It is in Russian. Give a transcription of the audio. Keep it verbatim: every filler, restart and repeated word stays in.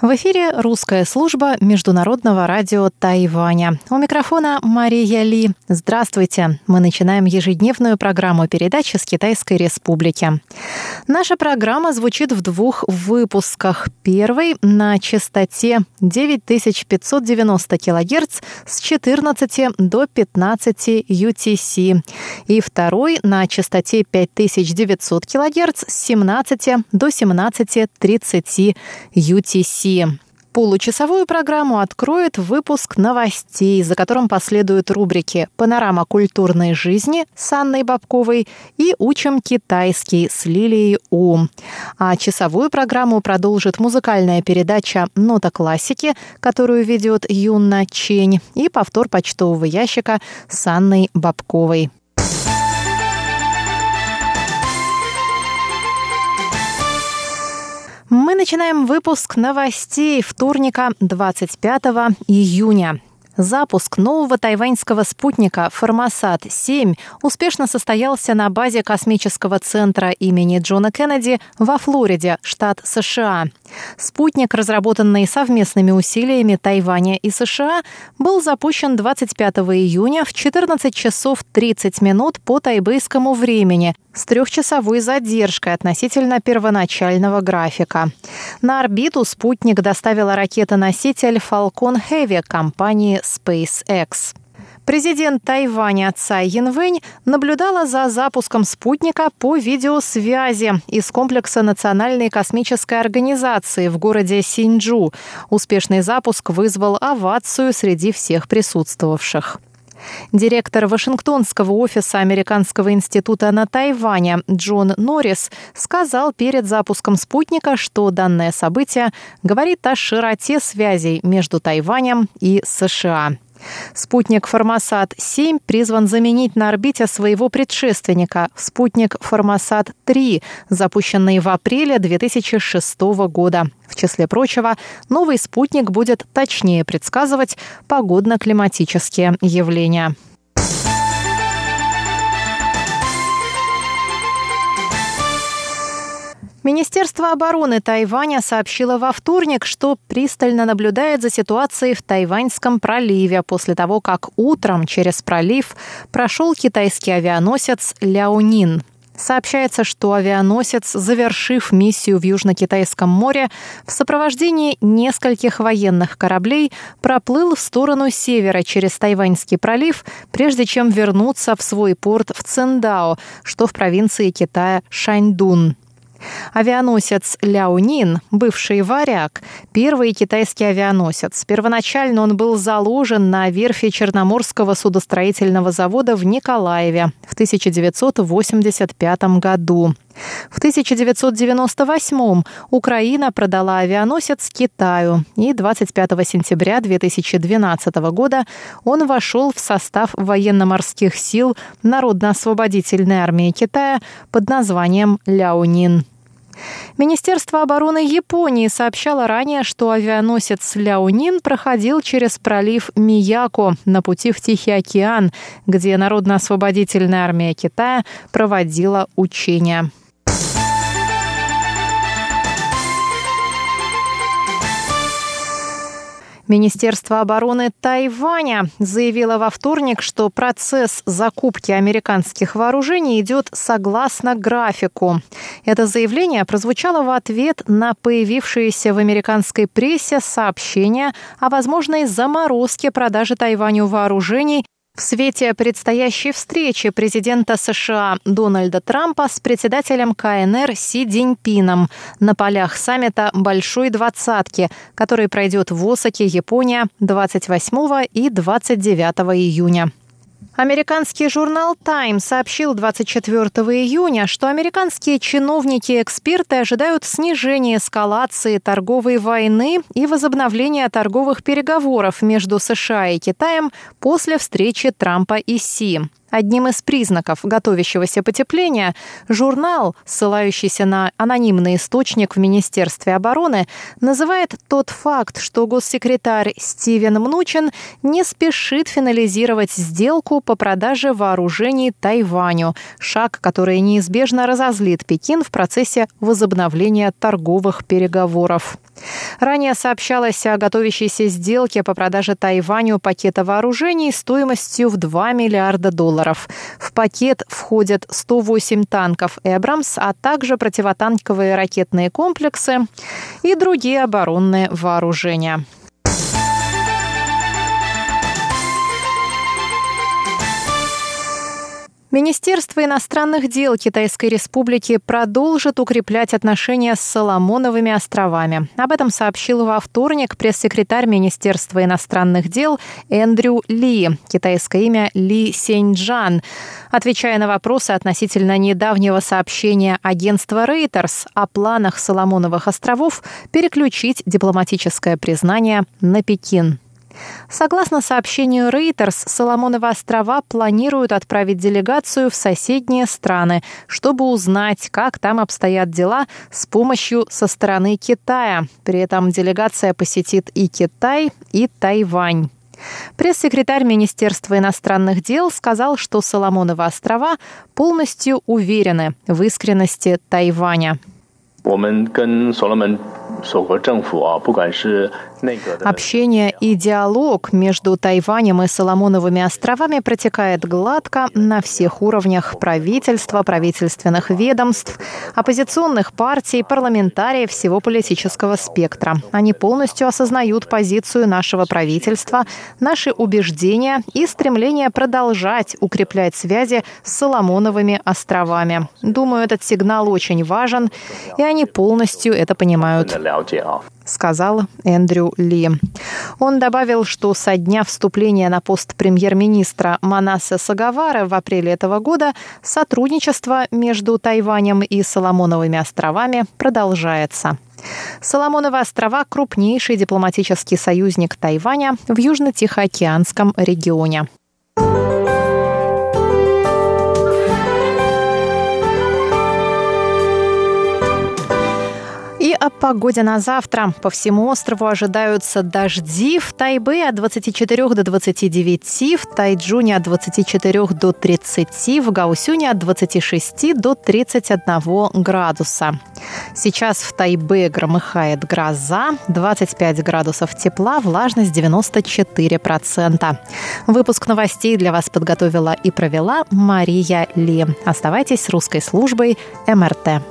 В эфире русская служба Международного радио Тайваня. У микрофона Мария Ли. Здравствуйте! Мы начинаем ежедневную программу передач из Китайской Республики. Наша программа звучит в двух выпусках. Первый на частоте девять тысяч пятьсот девяносто килогерц с четырнадцати до пятнадцати ю ти си. И второй на частоте пять тысяч девятьсот килогерц с семнадцати до семнадцати тридцати ю ти си. Получасовую программу откроет выпуск новостей, за которым последуют рубрики «Панорама культурной жизни» с Анной Бабковой и «Учим китайский» с Лилией У. А часовую программу продолжит музыкальная передача «Нота классики», которую ведет Юнна Чень, и повтор почтового ящика с Анной Бабковой. Мы начинаем выпуск новостей вторника, двадцать пятого июня. Запуск нового тайваньского спутника «Формосат семь» успешно состоялся на базе космического центра имени Джона Кеннеди во Флориде, штат США. Спутник, разработанный совместными усилиями Тайваня и США, был запущен двадцать пятого июня в четырнадцать часов тридцать минут по тайбэйскому времени с трехчасовой задержкой относительно первоначального графика. На орбиту спутник доставила ракета-носитель Falcon Heavy компании SpaceX. Президент Тайваня Цай Инвэнь наблюдала за запуском спутника по видеосвязи из комплекса Национальной космической организации в городе Синьчжу. Успешный запуск вызвал овацию среди всех присутствовавших. Директор Вашингтонского офиса Американского института на Тайване Джон Норрис сказал перед запуском спутника, что данное событие говорит о широте связей между Тайванем и США. Спутник «Формосат семь» призван заменить на орбите своего предшественника спутник «Формосат три», запущенный в апреле две тысячи шестого года. В числе прочего, новый спутник будет точнее предсказывать погодно-климатические явления. Министерство обороны Тайваня сообщило во вторник, что пристально наблюдает за ситуацией в Тайваньском проливе после того, как утром через пролив прошел китайский авианосец «Ляонин». Сообщается, что авианосец, завершив миссию в Южно-Китайском море, в сопровождении нескольких военных кораблей проплыл в сторону севера через Тайваньский пролив, прежде чем вернуться в свой порт в Циндао, что в провинции Китая Шаньдун. Авианосец «Ляонин», бывший «Варяг», первый китайский авианосец. Первоначально он был заложен на верфи Черноморского судостроительного завода в Николаеве в тысяча девятьсот восемьдесят пятом году. В тысяча девятьсот девяносто восьмом Украина продала авианосец Китаю, и двадцать пятого сентября две тысячи двенадцатого года он вошел в состав военно-морских сил Народно-освободительной армии Китая под названием «Ляонин». Министерство обороны Японии сообщало ранее, что авианосец «Ляонин» проходил через пролив Мияко на пути в Тихий океан, где Народно-освободительная армия Китая проводила учения. Министерство обороны Тайваня заявило во вторник, что процесс закупки американских вооружений идет согласно графику. Это заявление прозвучало в ответ на появившиеся в американской прессе сообщения о возможной заморозке продажи Тайваню вооружений в свете предстоящей встречи президента США Дональда Трампа с председателем КНР Си Цзиньпином на полях саммита «Большой двадцатки», который пройдет в Осаке, Япония, двадцать восьмого и двадцать девятого июня. Американский журнал «Тайм» сообщил двадцать четвёртого июня, что американские чиновники и эксперты ожидают снижения эскалации торговой войны и возобновления торговых переговоров между США и Китаем после встречи Трампа и Си. Одним из признаков готовящегося потепления журнал, ссылающийся на анонимный источник в Министерстве обороны, называет тот факт, что госсекретарь Стивен Мнучин не спешит финализировать сделку по продаже вооружений Тайваню, шаг, который неизбежно разозлит Пекин в процессе возобновления торговых переговоров. Ранее сообщалось о готовящейся сделке по продаже Тайваню пакета вооружений стоимостью в два миллиарда долларов. В пакет входят сто восемь танков и «Абрамс», а также противотанковые ракетные комплексы и другие оборонные вооружения. Министерство иностранных дел Китайской Республики продолжит укреплять отношения с Соломоновыми островами. Об этом сообщил во вторник пресс-секретарь Министерства иностранных дел Эндрю Ли, китайское имя Ли Сеньчжан, отвечая на вопросы относительно недавнего сообщения агентства Рейтерс о планах Соломоновых островов переключить дипломатическое признание на Пекин. Согласно сообщению Рейтерс, Соломоновы острова планируют отправить делегацию в соседние страны, чтобы узнать, как там обстоят дела с помощью со стороны Китая. При этом делегация посетит и Китай, и Тайвань. Пресс-секретарь Министерства иностранных дел сказал, что Соломоновы острова полностью уверены в искренности Тайваня. Общение и диалог между Тайванем и Соломоновыми островами протекает гладко на всех уровнях правительства, правительственных ведомств, оппозиционных партий, парламентариев всего политического спектра. Они полностью осознают позицию нашего правительства, наши убеждения и стремление продолжать укреплять связи с Соломоновыми островами. Думаю, этот сигнал очень важен, и они полностью это понимают, сказал Эндрю Ли. Он добавил, что со дня вступления на пост премьер-министра Манаса Сагавара в апреле этого года сотрудничество между Тайванем и Соломоновыми островами продолжается. Соломоновы острова – крупнейший дипломатический союзник Тайваня в Южно-Тихоокеанском регионе. И о погоде на завтра. По всему острову ожидаются дожди. В Тайбэе от двадцати четырёх до двадцати девяти, в Тайджуне от двадцати четырёх до тридцати, в Гаосюне от двадцати шести до тридцати одного градуса. Сейчас в Тайбэе громыхает гроза, двадцать пять градусов тепла, влажность девяносто четыре процента. Выпуск новостей для вас подготовила и провела Мария Ли. Оставайтесь с русской службой МРТ.